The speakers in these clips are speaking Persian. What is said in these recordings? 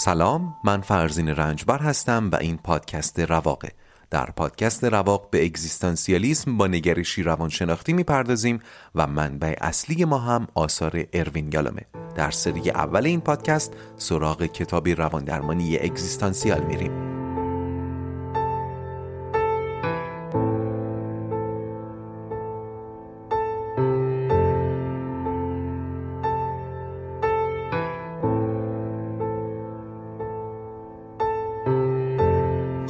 سلام، من فرزین رنجبر هستم و این پادکست رواقه. در پادکست رواق به اگزیستانسیالیسم با نگرشی روانشناختی میپردازیم و منبع اصلی ما هم آثار اروین یالومه. در سری اول این پادکست سراغ کتابی رواندرمانی اگزیستانسیال میریم.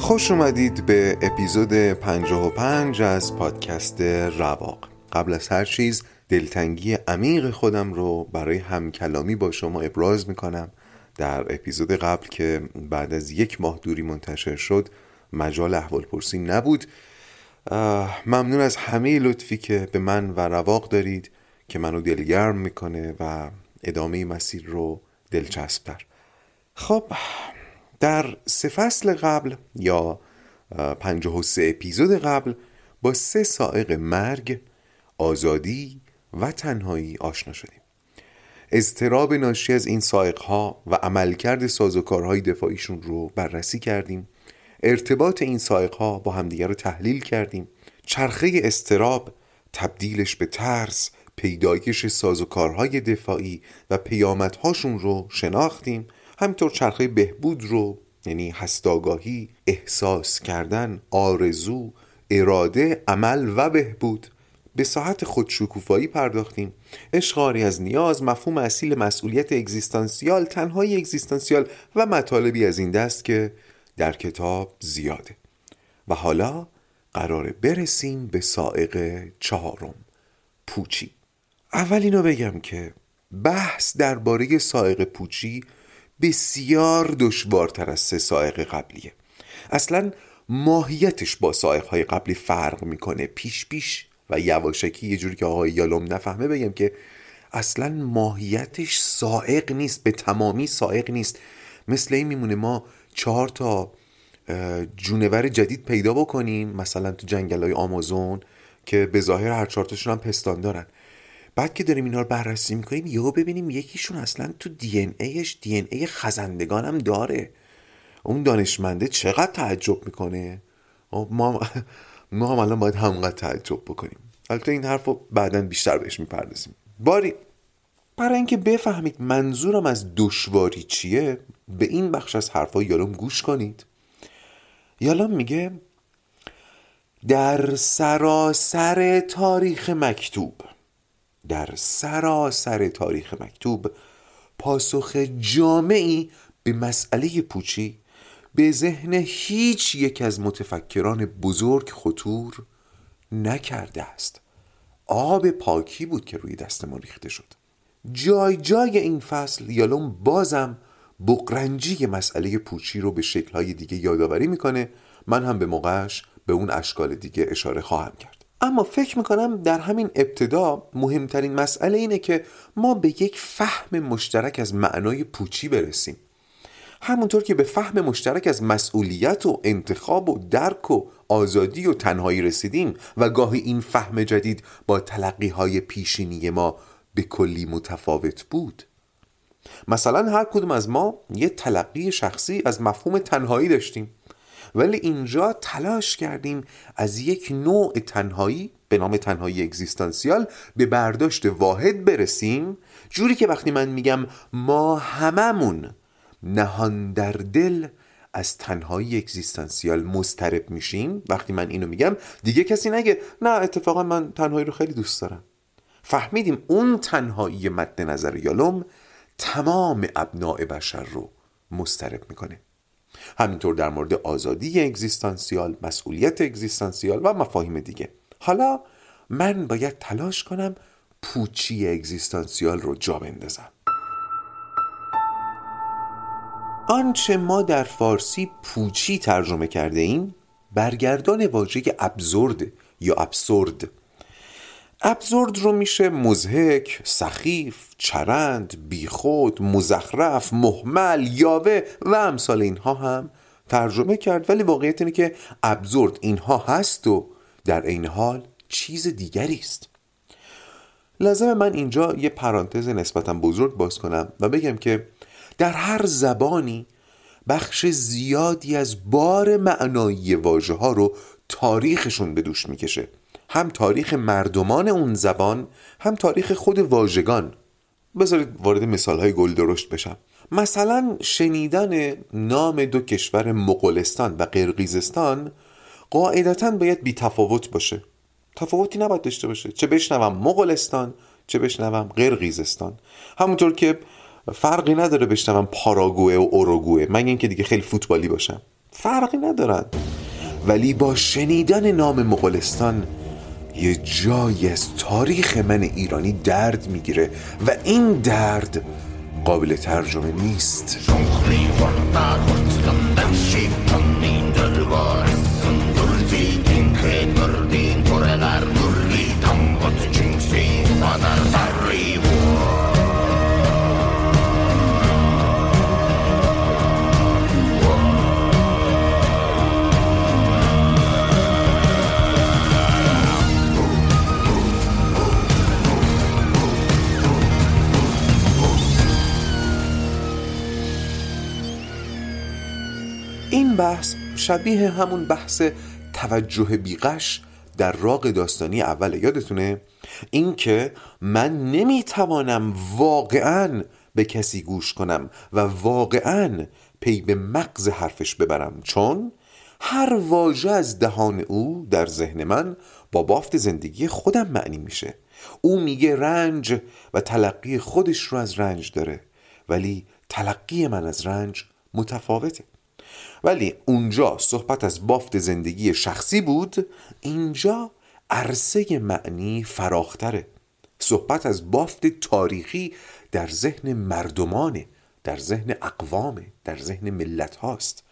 خوش اومدید به اپیزود 55 از پادکست رواق. قبل از هر چیز دلتنگی عمیق خودم رو برای همکلامی با شما ابراز میکنم. در اپیزود قبل که بعد از 1 ماه دوری منتشر شد مجال احوالپرسی نبود. ممنون از همه لطفی که به من و رواق دارید که منو دلگرم میکنه و ادامه مسیر رو دلچسب‌تر. خب در 3 فصل قبل یا 53 اپیزود قبل با 3 سائق مرگ، آزادی و تنهایی آشنا شدیم. اضطراب ناشی از این سائقها و عملکرد سازوکارهای دفاعیشون رو بررسی کردیم. ارتباط این سائقها با همدیگر رو تحلیل کردیم. چرخه اضطراب، تبدیلش به ترس، پیدایش سازوکارهای دفاعی و پیامدهاشون رو شناختیم. همینطور چرخه بهبود رو، یعنی هستاگاهی، احساس کردن، آرزو، اراده، عمل و بهبود، به ساحت خودشکوفایی پرداختیم. اشغاری از نیاز، مفهوم اصیل مسئولیت اگزیستانسیال، تنهایی اگزیستانسیال و مطالبی از این دست که در کتاب زیاده. و حالا قراره برسیم به سائق 4، پوچی. اول اینو بگم که بحث درباره سائق پوچی بسیار دشوارتر از 3 سائق قبلیه. اصلا ماهیتش با سائق‌های قبلی فرق میکنه. پیش و یواشکی، یه جوری که آقای یالوم نفهمه بگم که اصلا ماهیتش سائق نیست، به تمامی سائق نیست. مثل این میمونه ما 4 تا جونور جدید پیدا بکنیم، مثلا تو جنگل‌های آمازون که به ظاهر هر 4 تاشون هم پستان دارن. بعد که داریم اینا رو بررسی میکنیم یهو ببینیم یکیشون اصلا تو دی ان ای خزندگان هم داره. اون دانشمنده چقدر تعجب میکنه. ما هم الان باید همونقدر تعجب بکنیم. البته این حرفو بعداً بیشتر بهش میپردازیم. باری برای اینکه بفهمید منظورم از دشواری چیه، به این بخش از حرفای یالوم گوش کنید. یالوم میگه در سراسر تاریخ مکتوب پاسخ جامعی به مسئله پوچی به ذهن هیچ یک از متفکران بزرگ خطور نکرده است. آب پاکی بود که روی دست ما ریخته شد. جای این فصل یالوم بازم بقرنجی مسئله پوچی رو به شکل‌های دیگه یادآوری میکنه. من هم به موقعش به اون اشکال دیگه اشاره خواهم کرد. اما فکر میکنم در همین ابتدا مهمترین مسئله اینه که ما به یک فهم مشترک از معنای پوچی برسیم. همونطور که به فهم مشترک از مسئولیت و انتخاب و درک و آزادی و تنهایی رسیدیم و گاهی این فهم جدید با تلقی‌های پیشینی ما به کلی متفاوت بود. مثلا هر کدوم از ما یه تلقی شخصی از مفهوم تنهایی داشتیم، ولی اینجا تلاش کردیم از یک نوع تنهایی به نام تنهایی اگزیستانسیال به برداشت واحد برسیم، جوری که وقتی من میگم ما هممون نهان در دل از تنهایی اگزیستانسیال مضطرب میشیم، وقتی من اینو میگم دیگه کسی نگه نه اتفاقا من تنهایی رو خیلی دوست دارم. فهمیدیم اون تنهایی مد نظر یالوم تمام ابناء بشر رو مضطرب میکنه. همینطور در مورد آزادی اگزیستانسیال، مسئولیت اگزیستانسیال و مفاهیم دیگه. حالا من باید تلاش کنم پوچی اگزیستانسیال رو جا بندازم. آنچه ما در فارسی پوچی ترجمه کرده ایم برگردان واژه ابزورد یا ابسورد. ابزورد رو میشه مضحک، سخیف، چرند، بیخود، مزخرف، مهمل، یاوه و امثال اینها هم ترجمه کرد، ولی واقعیت اینه که ابزورد اینها هست و در این حال چیز دیگری است. لازمه من اینجا یه پرانتز نسبتاً بزرگ باز کنم و بگم که در هر زبانی بخش زیادی از بار معنایی واژه ها رو تاریخشون به دوش میکشه، هم تاریخ مردمان اون زبان، هم تاریخ خود واژگان. بذارید وارد مثال های گلدرشت بشم. مثلا شنیدن نام دو کشور مغولستان و قرقیزستان قاعدتاً باید بی تفاوت باشه، تفاوتی نباید داشته باشه، چه بشنوم مغولستان چه بشنوم قرقیزستان. همونطور که فرقی نداره بشنوم پاراگوئه و اوروگوئه، من اینکه دیگه خیلی فوتبالی باشم، فرقی ندارن. ولی با شنیدن نام مغولستان یه جایی از تاریخ من ایرانی درد میگیره و این درد قابل ترجمه نیست. این بحث شبیه همون بحث توجه بیغش در راغ داستانی اول، یادتونه؟ این که من نمیتوانم واقعاً به کسی گوش کنم و واقعاً پی به مغز حرفش ببرم، چون هر واژه از دهان او در ذهن من با بافت زندگی خودم معنی میشه. او میگه رنج و تلقی خودش رو از رنج داره، ولی تلقی من از رنج متفاوته. ولی اونجا صحبت از بافت زندگی شخصی بود، اینجا عرصه معنی فراختره، صحبت از بافت تاریخی در ذهن مردمانه، در ذهن اقوامه، در ذهن ملت هاست.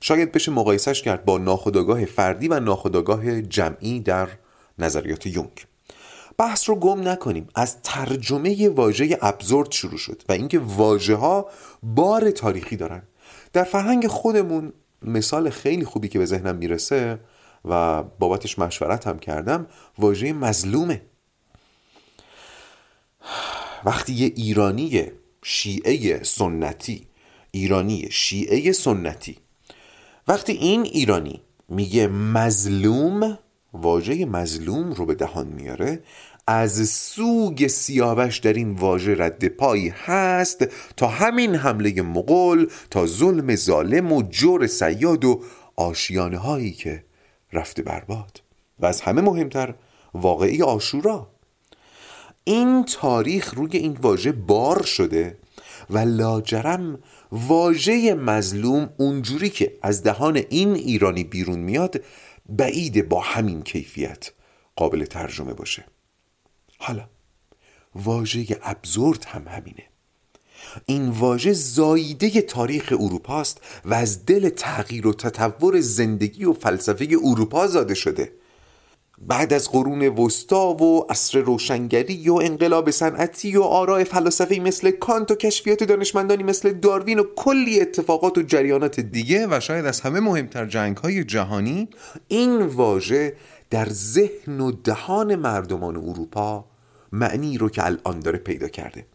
شاید بشه مقایسش کرد با ناخودآگاه فردی و ناخودآگاه جمعی در نظریات یونگ. بحث رو گم نکنیم، از ترجمه واژه ابزورد شروع شد و اینکه واژه ها بار تاریخی دارن. در فرهنگ خودمون مثال خیلی خوبی که به ذهنم میرسه و بابتش مشورت هم کردم، واژه مظلومه. وقتی یه ایرانی شیعه سنتی وقتی این ایرانی میگه مظلوم، واژه مظلوم رو به دهان میاره، از سوگ سیاوش در این واژه رد پایی هست تا همین حمله مغول، تا ظلم ظالم و جور صیاد و آشیانه هایی که رفته برباد و از همه مهمتر واقعه عاشورا. این تاریخ روی این واژه بار شده و لاجرم واژه مظلوم اونجوری که از دهان این ایرانی بیرون میاد بعید با همین کیفیت قابل ترجمه باشه. حالا واژه ابزورد هم همینه. این واژه زاییده تاریخ اروپا است و از دل تغییر و تطور زندگی و فلسفه اروپا زاده شده. بعد از قرون وسطا و عصر روشنگری و انقلاب صنعتی و آراء فلاسفه مثل کانت و کشفیات دانشمندانی مثل داروین و کلی اتفاقات و جریانات دیگه و شاید از همه مهمتر جنگ‌های جهانی، این واژه در ذهن و دهان مردمان اروپا معنی رو که الان داره پیدا کرده.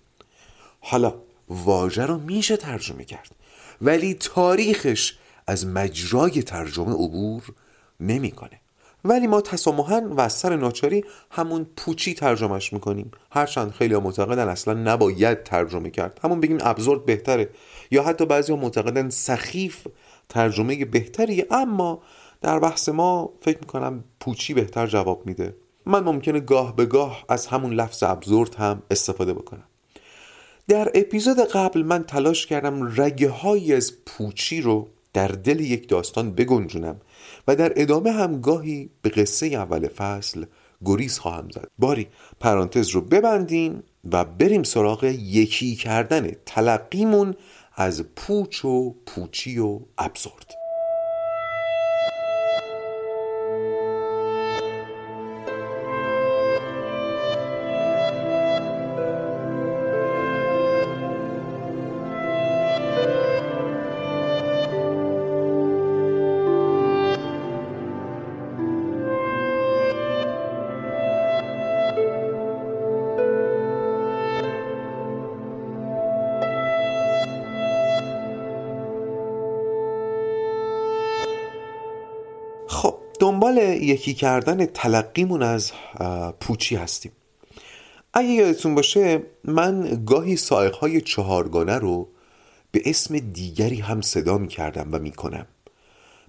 حالا واژه رو میشه ترجمه کرد، ولی تاریخش از مجرای ترجمه عبور نمیکنه. ولی ما تسامحاً و از سر ناچاری همون پوچی ترجمهش میکنیم، هرچند خیلی ها معتقدن اصلا نباید ترجمه کرد، همون بگیم ابزورد بهتره، یا حتی بعضی ها معتقدن سخیف ترجمه بهتریه، اما در بحث ما فکر میکنم پوچی بهتر جواب میده. من ممکنه گاه به گاه از همون لفظ ابزورد هم استفاده بکنم. در اپیزود قبل من تلاش کردم رگه هایی از پوچی رو در دل یک داستان بگنجونم و در ادامه هم گاهی به قصه اول فصل گریز خواهم زد. باری پرانتز رو ببندیم و بریم سراغ یکی کردن تلقیمون از پوچ و پوچی و ابزورد. دنبال یکی کردن تلقیمون از پوچی هستیم. اگه یادتون باشه من گاهی سائق‌های چهارگانه رو به اسم دیگری هم صدا می‌کردم و می‌کنم.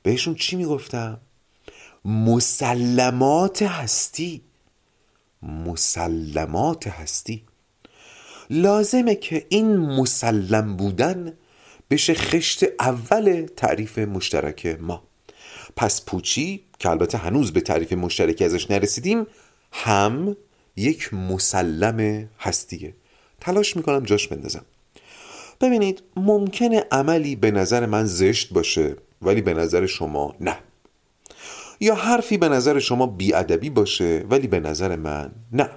بهشون چی می‌گفتم؟ مسلمات هستی. مسلمات هستی. لازمه که این مسلم بودن بشه خشت اول تعریف مشترک ما. پس پوچی که البته هنوز به تعریف مشترکی ازش نرسیدیم هم یک مسلم هستیه. تلاش میکنم جاش بندازم. ببینید، ممکنه عملی به نظر من زشت باشه ولی به نظر شما نه، یا حرفی به نظر شما بی‌ادبی باشه ولی به نظر من نه.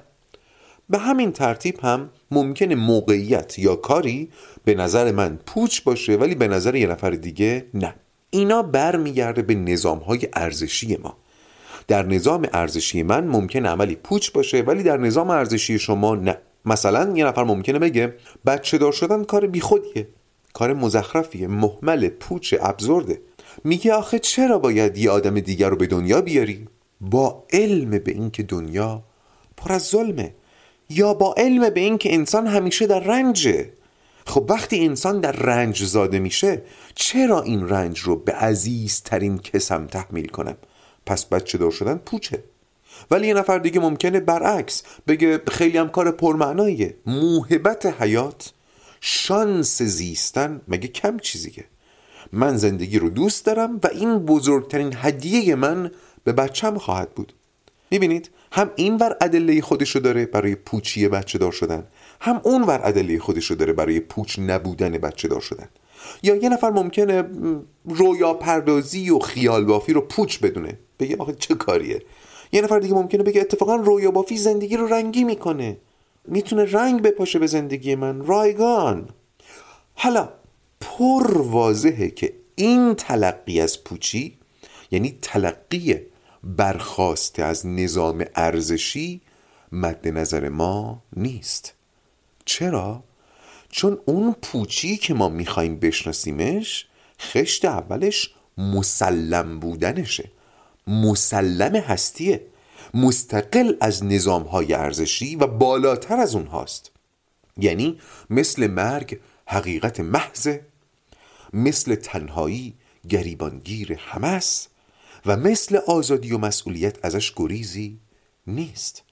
به همین ترتیب هم ممکنه موقعیت یا کاری به نظر من پوچ باشه ولی به نظر یه نفر دیگه نه. اینا برمیگرده به نظام‌های ارزشی ما. در نظام ارزشی من ممکن عملی پوچ باشه ولی در نظام ارزشی شما نه. مثلا یه نفر ممکنه بگه بچه دار شدن کار بیخودیه، کار مزخرفیه، مهمل، پوچه، ابزورده. میگه آخه چرا باید یه آدم دیگر رو به دنیا بیاری؟ با علم به این که دنیا پر از ظلمه، یا با علم به این که انسان همیشه در رنجه. خب وقتی انسان در رنج زاده میشه چرا این رنج رو به عزیزترین کسم تحمیل کنم؟ پس بچه دار شدن پوچه. ولی یه نفر دیگه ممکنه برعکس بگه خیلی هم کار پرمعناییه، موهبت حیات، شانس زیستن مگه کم چیزیه؟ من زندگی رو دوست دارم و این بزرگترین هدیه من به بچم خواهد بود. میبینید هم این ور ادله خودشو داره برای پوچی بچه دار شدن، هم اون ور ادله خودشو داره برای پوچ نبودن بچه دار شدن. یا یه نفر ممکنه رویا پردازی و خیال بافی رو پوچ بدونه، بگه آخه چه کاریه. یه نفر دیگه ممکنه بگه اتفاقا رویا بافی زندگی رو رنگی میکنه، میتونه رنگ بپاشه به زندگی من، رایگان. حالا پر واضحه که این تلقی از پوچی، یعنی تلقی برخاسته از نظام ارزشی، مد نظر ما نیست. چرا؟ چون اون پوچی که ما میخوایم بشناسیمش خشت اولش مسلم بودنشه، مسلم هستیه، مستقل از نظام‌های ارزشی و بالاتر از اونهاست. یعنی مثل مرگ حقیقت محضه، مثل تنهایی گریبانگیر همست، و مثل آزادی و مسئولیت ازش گریزی نیست.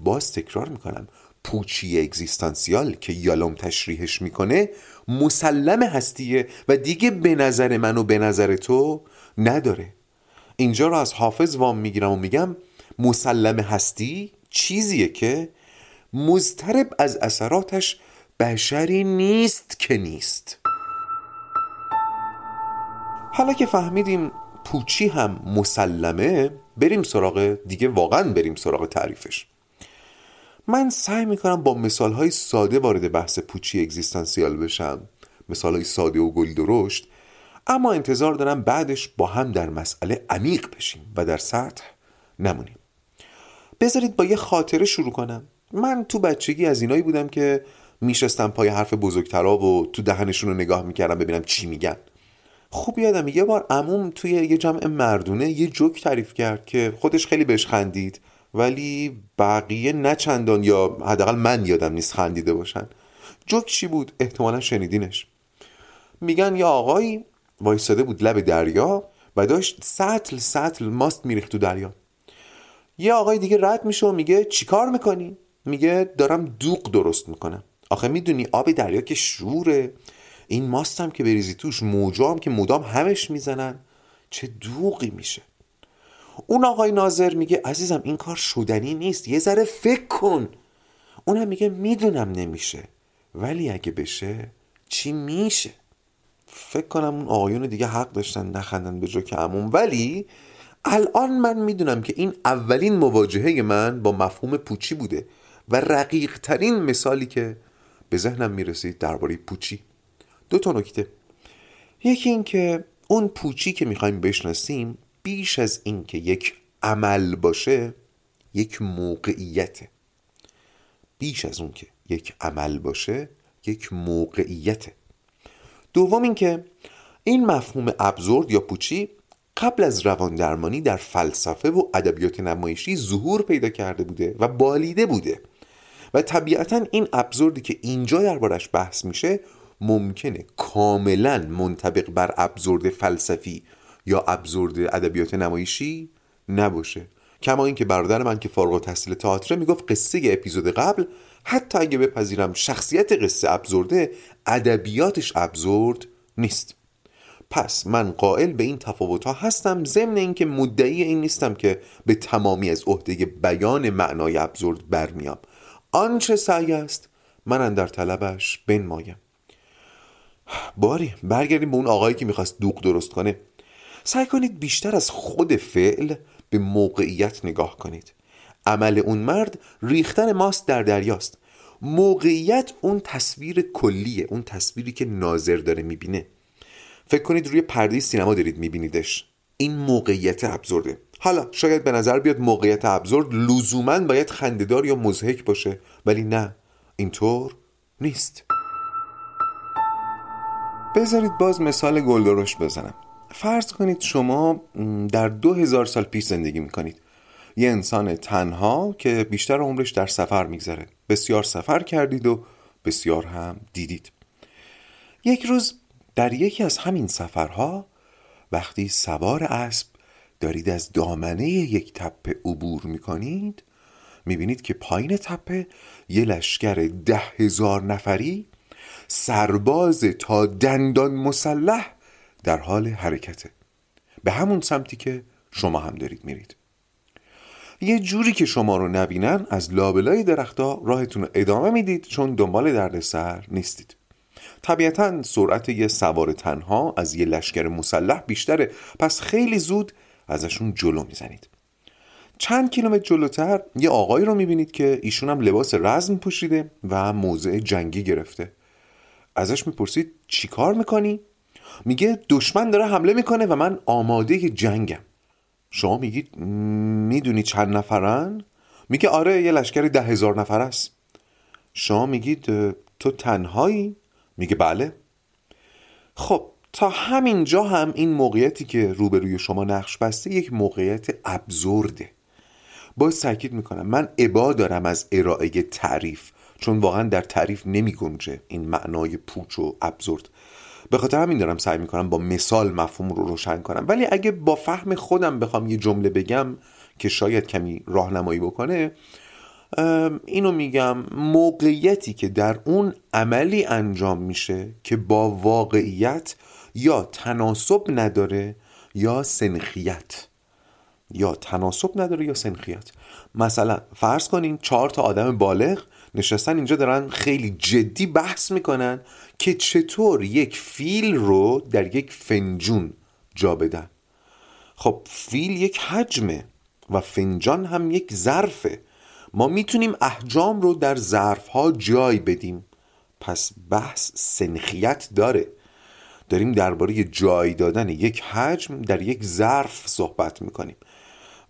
باز تکرار میکنم، پوچی اگزیستانسیال که یالوم تشریحش میکنه مسلم هستیه و دیگه به نظر من و به نظر تو نداره. اینجا رو از حافظ وام میگیرم و میگم مسلم هستی چیزیه که مضطرب از اثراتش بشری نیست که نیست. حالا که فهمیدیم پوچی هم مسلمه، بریم سراغ دیگه، واقعا بریم سراغ تعریفش. من سعی میکنم با مثالهای ساده وارد بحث پوچی اگزیستانسیال بشم، مثالهای ساده و گلدرشت، اما انتظار دارم بعدش با هم در مسئله عمیق بشیم و در سطح نمونیم. بذارید با یه خاطره شروع کنم. من تو بچگی از اینایی بودم که میشستم پای حرف بزرگترا و تو دهنشون رو نگاه میکردم ببینم چی میگن. خوب یادم یه بار عموم توی یه جمع مردونه یه جوک تعریف کرد که خودش خیلی بهش خندید ولی بقیه نه چندان، یا حداقل من یادم نیست خندیده باشن. جوک چی بود؟ احتمالا شنیدینش. میگن یه آقایی وایساده بود لب دریا و داشت سطل سطل ماست میریخت تو دریا. یه آقای دیگه رد میشه و میگه چیکار میکنی؟ میگه دارم دوغ درست میکنم. آخه میدونی آب دریا که شوره، این ماستم که بریزی توش، موجام که مدام همش میزنن، چه دوغی میشه. اون آقای ناظر میگه عزیزم این کار شدنی نیست، یه ذره فکر کن. اونم میگه میدونم نمیشه ولی اگه بشه چی میشه. فکر کنم اون آقایون دیگه حق داشتن نخندن به جوک عموم، ولی الان من میدونم که این اولین مواجهه من با مفهوم پوچی بوده و رقیق ترین مثالی که به ذهنم میرسید درباره پوچی. دو تا نکته. یکی این که اون پوچی که میخوایم بشناسیم بیش از این که یک عمل باشه یک موقعیته. بیش از اون که یک عمل باشه یک موقعیته. دوم این که این مفهوم ابزورد یا پوچی قبل از رواندرمانی در فلسفه و ادبیات نمایشی ظهور پیدا کرده بوده و بالیده بوده و طبیعتاً این ابزوردی که اینجا دربارش بحث میشه ممکنه کاملاً منطبق بر ابزورد فلسفی یا ابزورد ادبیات نمایشی نباشه. کما اینکه برادر من که فارغ التحصیل تئاتر میگفت قصه اپیزود قبل حتی اگه بپذیرم شخصیت قصه ابزورده، ادبیاتش ابزورد نیست. پس من قائل به این تفاوت‌ها هستم، ضمن اینکه مدعی این نیستم که به تمامی از عهده بیان معنای ابزورد برمیام. آنچه سعی است من در طلبش بنمایم. باری برگردیم به اون آقایی که میخواست دوغ درست کنه. سعی کنید بیشتر از خود فعل به موقعیت نگاه کنید. عمل اون مرد ریختن ماست در دریاست. موقعیت اون تصویر کلیه، اون تصویری که ناظر داره میبینه. فکر کنید روی پرده سینما دارید میبینیدش. این موقعیت ابزورده. حالا شاید به نظر بیاد موقعیت ابزورد لزوماً باید خنده‌دار یا مضحک باشه، ولی نه، اینطور نیست. بذارید باز مثال گلدرش بزنم. فرض کنید شما در 2000 سال پیش زندگی میکنید. یه انسان تنها که بیشتر عمرش در سفر میگذره. بسیار سفر کردید و بسیار هم دیدید. یک روز در یکی از همین سفرها وقتی سوار اسب دارید از دامنه یک تپه عبور میکنید، میبینید که پایین تپه یه لشکر 10,000 نفری سرباز تا دندان مسلح در حال حرکته، به همون سمتی که شما هم دارید میرید. یه جوری که شما رو نبینن از لابلای درخت‌ها راهتون رو ادامه میدید، چون دنبال دردسر نیستید. طبیعتاً سرعت یه سوار تنها از یه لشکر مسلح بیشتره، پس خیلی زود ازشون جلو میزنید. چند کیلومتر جلوتر یه آقایی رو میبینید که ایشون هم لباس رزم پوشیده و موضع جنگی گرفته. ازش میپرسید چی کار میکنی؟ میگه دشمن داره حمله میکنه و من آماده جنگم. شما میگید میدونی چند نفرن؟ میگه آره، یه لشکر 10,000 نفر است. شما میگید تو تنهایی؟ میگه بله. خب تا همینجا هم این موقعیتی که روبروی شما نقش بسته یک موقعیت ابزورده. باز تاکید میکنم من ابا دارم از ارائه تعریف، چون واقعا در تعریف نمیگنجه این معنای پوچ و ابزورد. به خاطر همین دارم سعی میکنم با مثال مفهوم رو روشن کنم، ولی اگه با فهم خودم بخوام یه جمله بگم که شاید کمی راهنمایی بکنه، اینو میگم موقعیتی که در اون عملی انجام میشه که با واقعیت یا تناسب نداره یا سنخیت مثلا فرض کنین 4 آدم بالغ نشستن اینجا دارن خیلی جدی بحث میکنن که چطور یک فیل رو در یک فنجون جا بدن. خب فیل یک حجمه و فنجان هم یک ظرفه. ما میتونیم احجام رو در ظرف‌ها جای بدیم، پس بحث سنخیت داره. داریم درباره جای دادن یک حجم در یک ظرف صحبت میکنیم،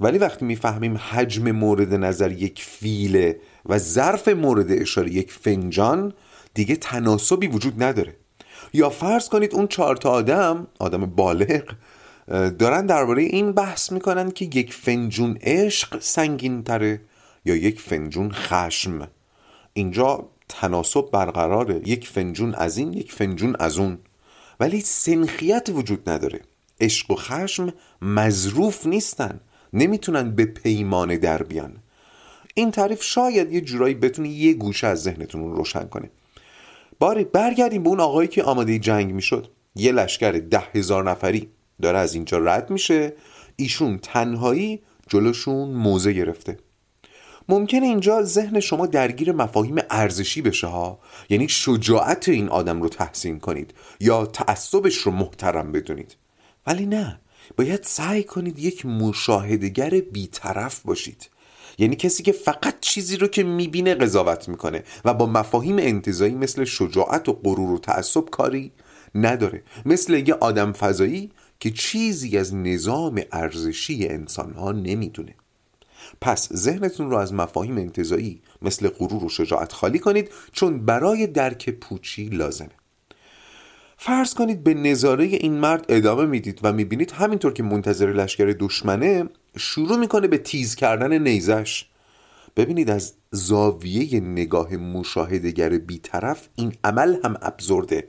ولی وقتی میفهمیم حجم مورد نظر یک فیله و ظرف مورد اشاره یک فنجان، دیگه تناسبی وجود نداره. یا فرض کنید اون 4 آدم، آدم بالغ، دارن درباره این بحث میکنن که یک فنجون عشق سنگین تره یا یک فنجون خشم. اینجا تناسب برقراره، یک فنجون از این، یک فنجون از اون، ولی سنخیت وجود نداره. عشق و خشم مظروف نیستن، نمیتونن به پیمان در بیان. این تعریف شاید یه جورایی بتونه یه گوشه از ذهنتون رو روشن کنه. باری برگردیم به اون آقایی که آماده جنگ میشد. یه لشکر 10,000 نفری داره از اینجا رد میشه، ایشون تنهایی، جلوشون موزه گرفته. ممکنه اینجا ذهن شما درگیر مفاهیم ارزشی بشه ها، یعنی شجاعت این آدم رو تحسین کنید یا تعصبش رو محترم بدونید، ولی نه، باید سعی کنید یک مشاهدگر بیطرف باشید، یعنی کسی که فقط چیزی رو که میبینه قضاوت میکنه و با مفاهیم انتزاعی مثل شجاعت و غرور و تعصب کاری نداره، مثل یه آدم فضایی که چیزی از نظام ارزشی انسانها نمیدونه. پس ذهنتون رو از مفاهیم انتزاعی مثل غرور و شجاعت خالی کنید، چون برای درک پوچی لازمه. فرض کنید به نظاره این مرد ادامه میدید و میبینید همینطور که منتظر لشکر دشمنه شروع میکنه به تیز کردن نیزش. ببینید از زاویه نگاه مشاهده‌گر بیطرف این عمل هم ابزورده.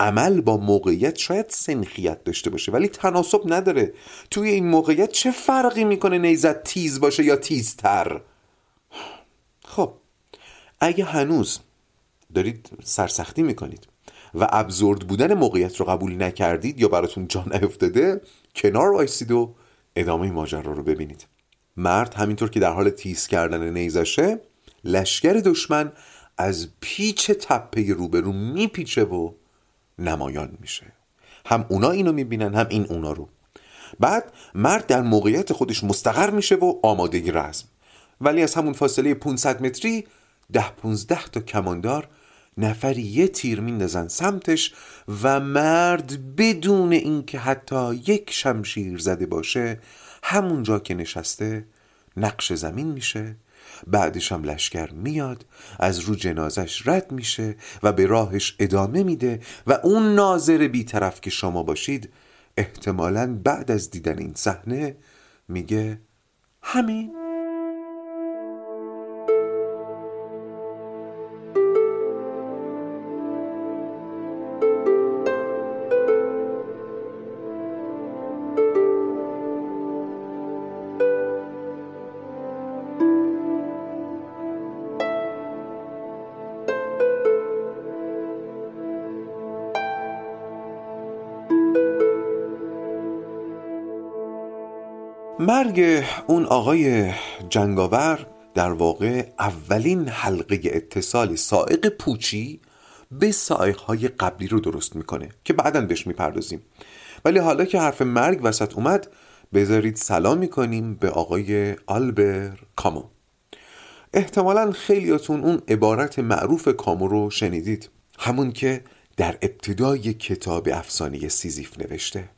عمل با موقعیت شاید سنخیت داشته باشه ولی تناسب نداره. توی این موقعیت چه فرقی میکنه نیزت تیز باشه یا تیزتر؟ خب اگه هنوز دارید سرسختی میکنید و ابزورد بودن موقعیت رو قبول نکردید یا براتون جا نیفتاده، کنار وایسید و ادامه ماجرا رو ببینید. مرد همینطور که در حال تیز کردن نیزشه، لشکر دشمن از پیچ تپه روبرو میپیچه و نمایان میشه. هم اونا اینو میبینن هم این اونا رو. بعد مرد در موقعیت خودش مستقر میشه و آمادگی رزم، ولی از همون فاصله 500 متری 10-15 تا کماندار نفری یه تیر میندازن سمتش و مرد بدون اینکه حتی یک شمشیر زده باشه همونجا که نشسته نقش زمین میشه. بعدش هم لشکر میاد، از رو جنازش رد میشه و به راهش ادامه میده و اون ناظر بیطرف که شما باشید احتمالاً بعد از دیدن این صحنه میگه همین. مرگ اون آقای جنگاور در واقع اولین حلقه اتصال سائق پوچی به سائق‌های قبلی رو درست میکنه که بعداً بهش میپردازیم. ولی حالا که حرف مرگ وسط اومد، بذارید سلام میکنیم به آقای آلبر کامو. احتمالاً خیلیاتون اون عبارت معروف کامو رو شنیدید، همون که در ابتدای کتاب افسانه سیزیف نوشته.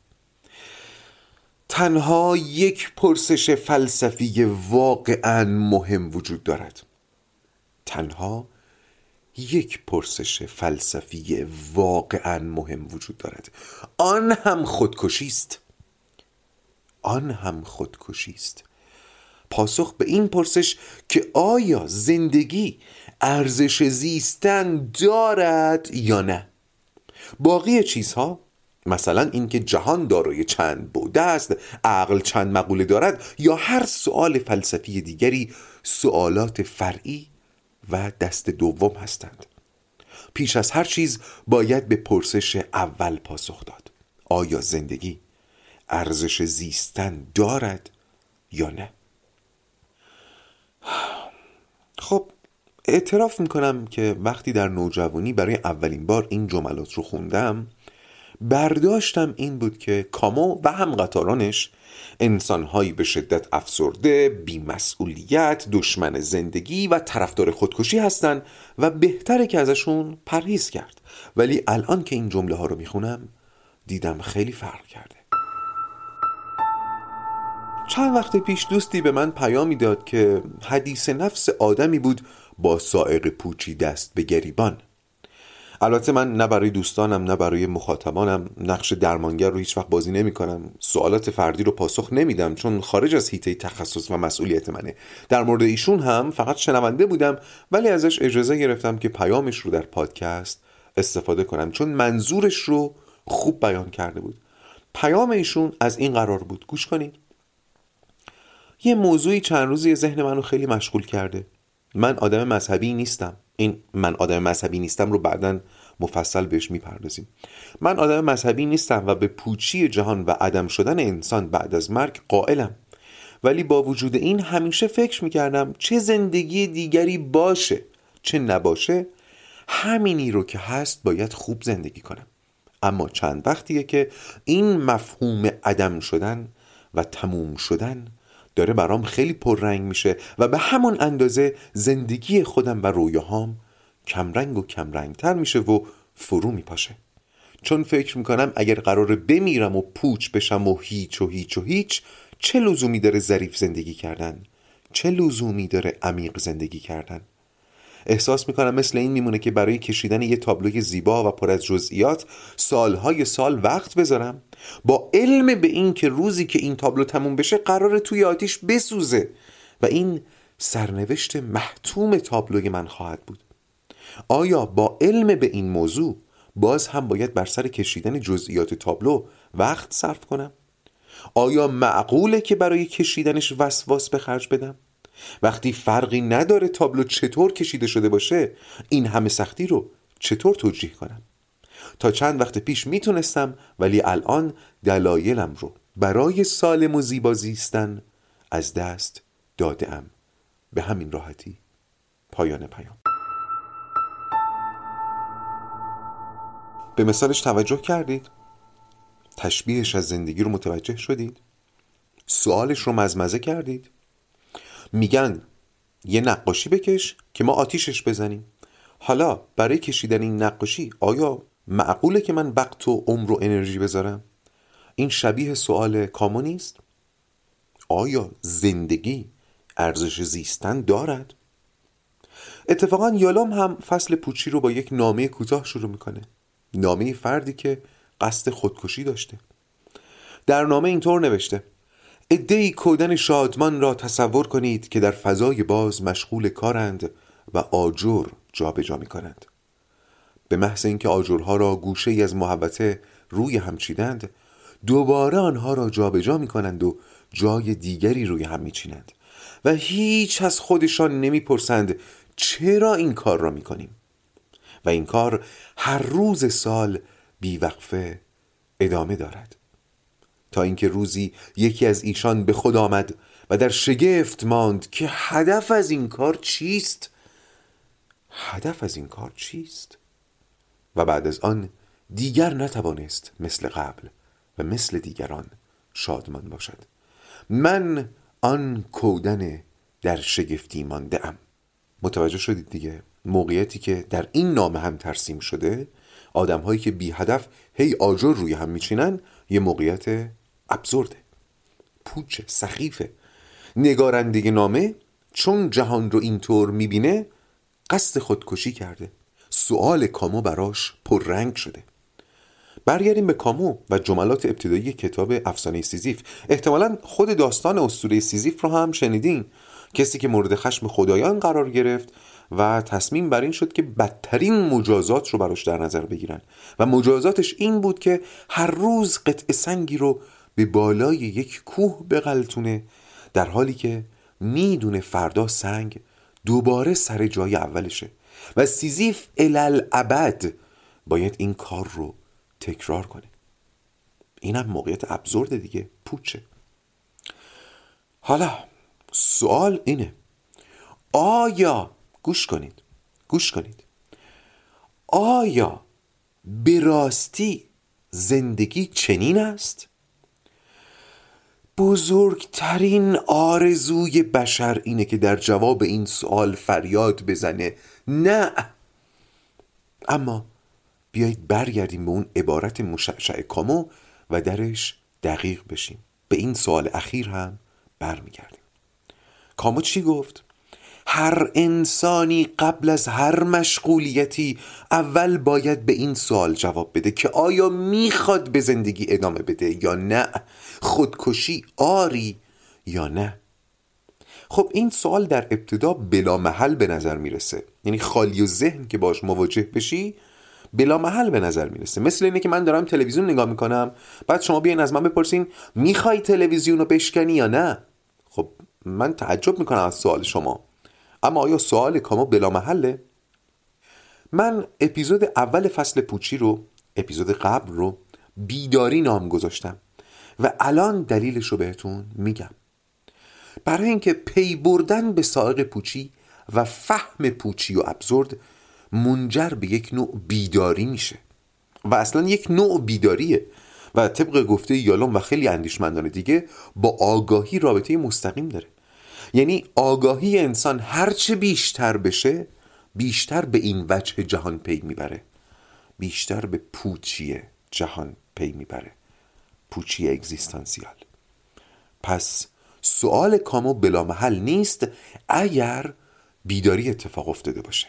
تنها یک پرسش فلسفی واقعاً مهم وجود دارد. آن هم خودکشی است. پاسخ به این پرسش که آیا زندگی ارزش زیستن دارد یا نه. باقی چیزها، مثلا اینکه جهان دارای چند بوده است، عقل چند مقوله دارد یا هر سؤال فلسفی دیگری، سؤالات فرعی و دست دوم هستند. پیش از هر چیز باید به پرسش اول پاسخ داد: آیا زندگی ارزش زیستن دارد یا نه؟ خب اعتراف میکنم که وقتی در نوجوانی برای اولین بار این جملات رو خوندم، برداشتم این بود که کامو و هم قطارانش انسانهایی به شدت افسرده، بی‌مسئولیت، دشمن زندگی و طرفدار خودکشی هستند و بهتره که ازشون پرهیز کرد. ولی الان که این جمله ها رو میخونم دیدم خیلی فرق کرده. چند وقت پیش دوستی به من پیامی داد که حدیث نفس آدمی بود با سائق پوچی دست به گریبان. البته من نه برای دوستانم نه برای مخاطبانم نقش درمانگر رو هیچ وقت بازی نمی کنم. سوالات فردی رو پاسخ نمیدم چون خارج از حیطه تخصص و مسئولیت منه. در مورد ایشون هم فقط شنونده بودم، ولی ازش اجازه گرفتم که پیامش رو در پادکست استفاده کنم چون منظورش رو خوب بیان کرده بود. پیام ایشون از این قرار بود، گوش کنید. یه موضوعی چند روزی ذهن منو خیلی مشغول کرده. من آدم مذهبی نیستم. رو بعداً مفصل بهش میپردازیم. من آدم مذهبی نیستم و به پوچی جهان و عدم شدن انسان بعد از مرگ قائلم، ولی با وجود این همیشه فکر میکردم چه زندگی دیگری باشه چه نباشه، همینی رو که هست باید خوب زندگی کنم. اما چند وقتیه که این مفهوم عدم شدن و تموم شدن داره برام خیلی پررنگ میشه و به همون اندازه زندگی خودم و رویاهام کمرنگ و کمرنگتر میشه و فرو میپاشه. چون فکر میکنم اگر قراره بمیرم و پوچ بشم و هیچ، چه لزومی داره ظریف زندگی کردن؟ چه لزومی داره عمیق زندگی کردن؟ احساس میکنم مثل این میمونه که برای کشیدن یه تابلوی زیبا و پر از جزئیات سالهای سال وقت بذارم، با علم به این که روزی که این تابلو تموم بشه قراره توی آتیش بسوزه و این سرنوشت محتوم تابلوی من خواهد بود. آیا با علم به این موضوع باز هم باید بر سر کشیدن جزئیات تابلو وقت صرف کنم؟ آیا معقوله که برای کشیدنش وسواس به خرج بدم؟ وقتی فرقی نداره تابلو چطور کشیده شده باشه، این همه سختی رو چطور توجیه کنم؟ تا چند وقت پیش میتونستم، ولی الان دلایلم رو برای سالم و زیبا زیستن از دست دادم. به همین راحتی. پایان پیام. به مثالش توجه کردید؟ تشبیهش از زندگی رو متوجه شدید؟ سوالش رو مزمزه کردید؟ میگن یه نقاشی بکش که ما آتیشش بزنیم. حالا برای کشیدن این نقاشی آیا معقوله که من وقت و عمر و انرژی بذارم؟ این شبیه سوال کامو نیست؟ آیا زندگی ارزش زیستن دارد؟ اتفاقا یالوم هم فصل پوچی رو با یک نامه کوتاه شروع میکنه. نامه فردی که قصد خودکشی داشته. در نامه اینطور نوشته: عده‌ای کودن شادمان را تصور کنید که در فضای باز مشغول کارند و آجر جابجا می‌کنند. به محض اینکه آجرها را گوشه‌ای از محوطه روی هم چیدند، دوباره آنها را جابجا می‌کنند و جای دیگری روی هم می‌چینند و هیچ از خودشان نمی‌پرسند چرا این کار را می‌کنیم. و این کار هر روز سال بیوقفه ادامه دارد تا اینکه روزی یکی از ایشان به خود آمد و در شگفت ماند که هدف از این کار چیست؟ و بعد از آن دیگر نتوانست مثل قبل و مثل دیگران شادمان باشد. من آن کودن در شگفتی مانده ام. متوجه شدید دیگه؟ موقعیتی که در این نامه هم ترسیم شده، آدم‌هایی که بی هدف هی آجر روی هم میچینن، یه موقعیت ابزورده، پوچه، سخیفه. نگارنده نامه چون جهان رو اینطور میبینه قصد خودکشی کرده. سوال کامو براش پررنگ شده. برگردیم به کامو و جملات ابتدایی کتاب افسانه سیزیف. احتمالاً خود داستان اسطوره سیزیف رو هم شنیدین. کسی که مورد خشم خدایان قرار گرفت و تصمیم بر این شد که بدترین مجازات رو براش در نظر بگیرن و مجازاتش این بود که هر روز قطعه سنگی رو به بالای یک کوه بغلتونه، در حالی که میدونه فردا سنگ دوباره سر جای اولشه و سیزیف الالعبد باید این کار رو تکرار کنه. اینم موقعیت ابزورد دیگه، پوچه. حالا سوال اینه، آیا گوش کنید، آیا به راستی زندگی چنین است؟ بزرگترین آرزوی بشر اینه که در جواب این سوال فریاد بزنه نه. اما بیایید برگردیم به اون عبارت مشعشع کامو و درش دقیق بشیم. به این سوال اخیر هم برمیگردیم. کامو چی گفت؟ هر انسانی قبل از هر مشغولیتی اول باید به این سوال جواب بده که آیا میخواد به زندگی ادامه بده یا نه، خودکشی آری یا نه. خب این سوال در ابتدا بلا محل به نظر میرسه، یعنی خالی و ذهن که باش مواجه بشی بلا محل به نظر میرسه. مثل اینه که من دارم تلویزیون نگاه میکنم، بعد شما بیاین از من بپرسین میخوای تلویزیون رو بشکنی یا نه. خب من تعجب میکنم از سوال شما، اما آیا سوال کامو بلا محله؟ من اپیزود اول فصل پوچی رو، اپیزود قبل رو، بیداری نام گذاشتم و الان دلیلش رو بهتون میگم. برای اینکه پی بردن به سائق پوچی و فهم پوچی و ابزورد منجر به یک نوع بیداری میشه و اصلا یک نوع بیداریه و طبق گفته یالوم و خیلی اندیشمندان دیگه با آگاهی رابطه مستقیم داره. یعنی آگاهی انسان هرچه بیشتر بشه بیشتر به این وجه جهان پی میبره، بیشتر به پوچی جهان پی میبره، پوچی اگزیستانسیال. پس سوال کامو بلا محل نیست اگر بیداری اتفاق افتاده باشه.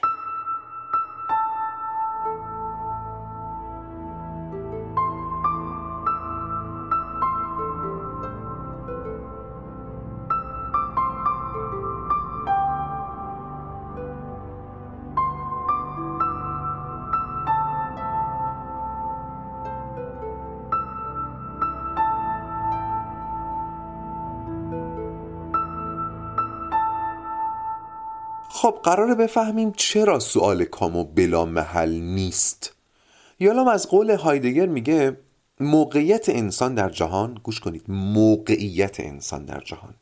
خب قراره بفهمیم چرا سؤال کامو بلا محل نیست. یالوم از قول هایدگر میگه موقعیت انسان در جهان، گوش کنید، موقعیت انسان در جهان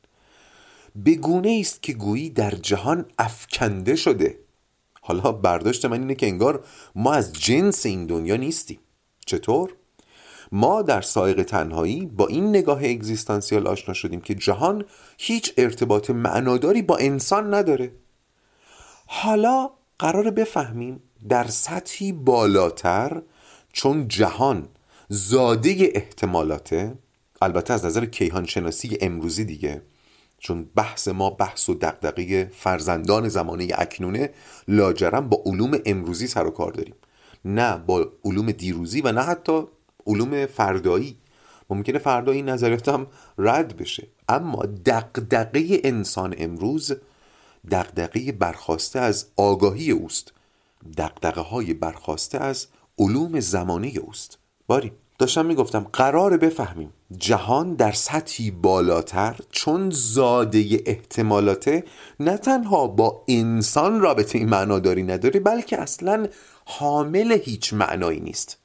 بگونه ایست که گویی در جهان افکنده شده. حالا برداشت من اینه که انگار ما از جنس این دنیا نیستیم. چطور؟ ما در سایق تنهایی با این نگاه اگزیستانسیال آشنا شدیم که جهان هیچ ارتباط معناداری با انسان نداره. حالا قراره بفهمیم در سطحی بالاتر، چون جهان زاده احتمالاته، البته از نظر کیهان شناسی امروزی دیگه، چون بحث ما بحث و دغدغه فرزندان زمانه اکنونه، لاجرم با علوم امروزی سر و کار داریم، نه با علوم دیروزی و نه حتی علوم فردایی. ممکنه فردا این نظریات هم رد بشه، اما دغدغه انسان امروز دغدغه برخاسته از آگاهی اوست، دغدغه‌های برخاسته از علوم زمانه اوست. باری داشتم میگفتم قراره بفهمیم جهان در سطحی بالاتر، چون زاده احتمالاته، نه تنها با انسان رابطه ای معناداری نداره، بلکه اصلاً حامل هیچ معنایی نیست.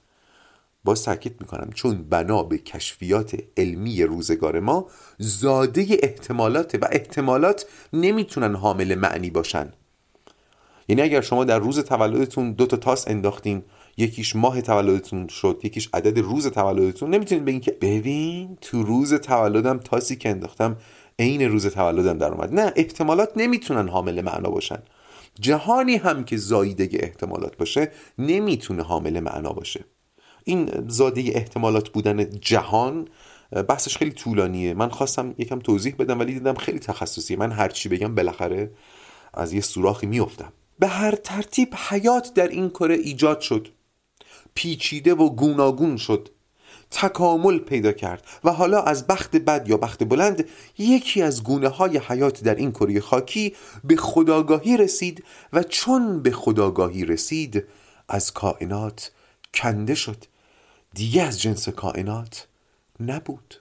با ساکت میکنم، چون بنا به کشفیات علمی روزگار ما زاده احتمالاته و احتمالات نمیتونن حامل معنی باشن. یعنی اگر شما در روز تولدتون 2 تا تاس انداختین، یکیش ماه تولدتون شد، یکیش عدد روز تولدتون، نمیتونین بگین که ببین تو روز تولدم تاسی که انداختم عین روز تولدم در اومد. نه، احتمالات نمیتونن حامل معنا باشن. جهانی هم که زایده احتمالات باشه نمیتونه حامل معنا باشه. این زاده احتمالات بودن جهان بحثش خیلی طولانیه. من خواستم یکم توضیح بدم ولی دیدم خیلی تخصصیه. من هرچی بگم بالاخره از یه سوراخی میافتم. به هر ترتیب حیات در این کره ایجاد شد، پیچیده و گوناگون شد، تکامل پیدا کرد و حالا از بخت بد یا بخت بلند یکی از گونه های حیات در این کره خاکی به خودآگاهی رسید و چون به خودآگاهی رسید از کائنات کنده شد، دیگه از جنس کائنات نبود.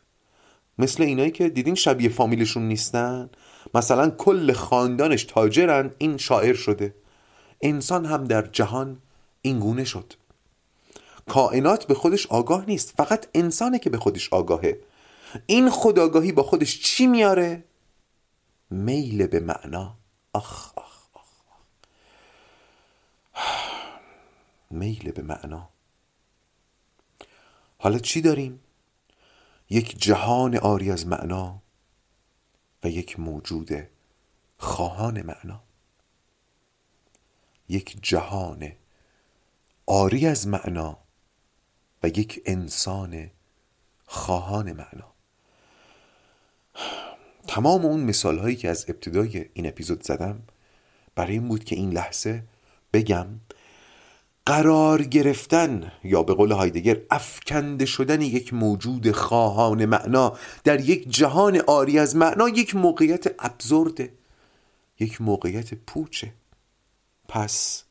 مثل اینایی که دیدین شبیه فامیلشون نیستن، مثلا کل خاندانش تاجرن، این شاعر شده. انسان هم در جهان این گونه شد. کائنات به خودش آگاه نیست، فقط انسانه که به خودش آگاهه. این خودآگاهی با خودش چی میاره؟ میل به معنا. آخ آخ آخ آخ، میل به معنا. حالا چی داریم؟ یک جهان عاری از معنا و یک موجود خواهان معنا. یک جهان عاری از معنا و یک انسان خواهان معنا. تمام اون مثال هایی که از ابتدای این اپیزود زدم برای این بود که این لحظه بگم قرار گرفتن، یا به قول هایدگر افکنده شدن، یک موجود خواهان معنا در یک جهان عاری از معنا یک موقعیت ابزورده، یک موقعیت پوچه. پس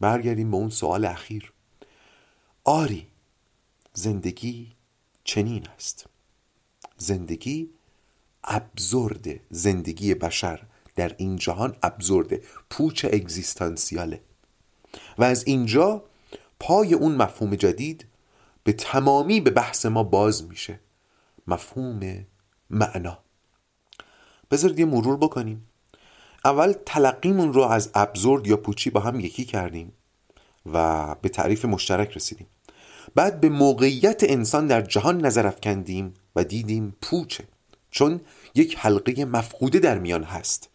برگردیم به اون سوال اخیر. آری، زندگی چنین است. زندگی ابزورده. زندگی بشر در این جهان ابزورده، پوچ اگزیستانسیاله. و از اینجا پای اون مفهوم جدید به تمامی به بحث ما باز میشه، مفهوم معنا. بذارید یه مرور بکنیم. اول تلقیمون رو از ابزورد یا پوچی با هم یکی کردیم و به تعریف مشترک رسیدیم. بعد به موقعیت انسان در جهان نظر افکندیم و دیدیم پوچه، چون یک حلقه مفقوده در میان هست،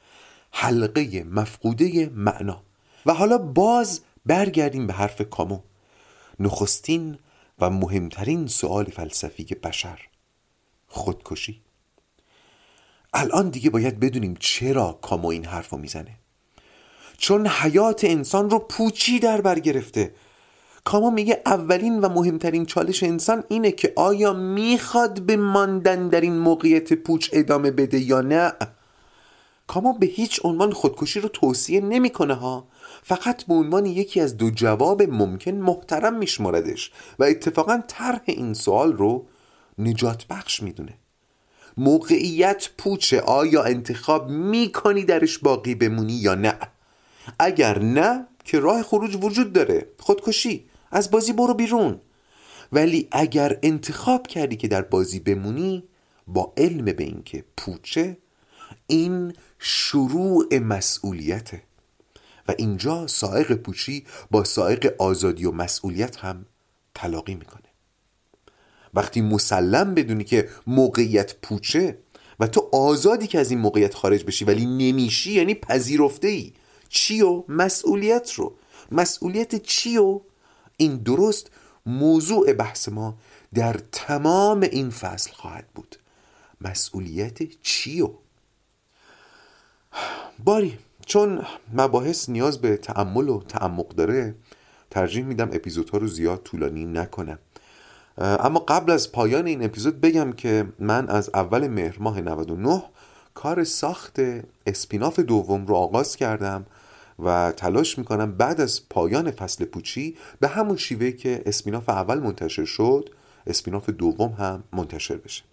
حلقه مفقوده معنا. و حالا باز برگردیم به حرف کامو، نخستین و مهمترین سؤال فلسفی بشر، خودکشی. الان دیگه باید بدونیم چرا کامو این حرف رو میزنه. چون حیات انسان رو پوچی در بر گرفته. کامو میگه اولین و مهمترین چالش انسان اینه که آیا میخواد به ماندن در این موقعیت پوچ ادامه بده یا نه. کامو به هیچ عنوان خودکشی رو توصیه نمیکنه ها، فقط به عنوان یکی از دو جواب ممکن محترم میشماردش و اتفاقا طرح این سوال رو نجات بخش میدونه. موقعیت پوچه، آیا انتخاب میکنی درش باقی بمونی یا نه؟ اگر نه که راه خروج وجود داره، خودکشی، از بازی برو بیرون. ولی اگر انتخاب کردی که در بازی بمونی، با علم به این که پوچه، این شروع مسئولیته و اینجا سائق پوچی با سائق آزادی و مسئولیت هم تلاقی میکنه. وقتی مسلم بدونی که موقعیت پوچه و تو آزادی که از این موقعیت خارج بشی ولی نمیشی، یعنی پذیرفته ای چیو؟ مسئولیت رو. مسئولیت چیو؟ این درست موضوع بحث ما در تمام این فصل خواهد بود. مسئولیت چیو؟ باری چون مباحث نیاز به تأمل و تعمق داره ترجیح میدم اپیزودها رو زیاد طولانی نکنم. اما قبل از پایان این اپیزود بگم که من از اول مهر ماه 99 کار ساخت اسپیناف دوم رو آغاز کردم و تلاش میکنم بعد از پایان فصل پوچی به همون شیوه که اسپیناف اول منتشر شد اسپیناف دوم هم منتشر بشه.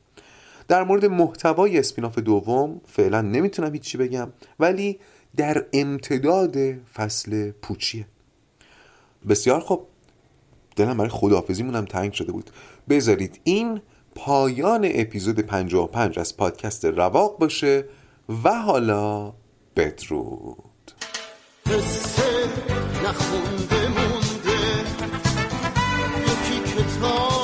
در مورد محتوای اسپیناف دوم فعلا نمیتونم هیچی بگم، ولی در امتداد فصل پوچیه. بسیار خوب، دلم برای خداحافظیمونم تنگ شده بود. بذارید این پایان اپیزود 55 از پادکست رواق باشه و حالا بدرود. قصه نخونده مونده یکی کتاب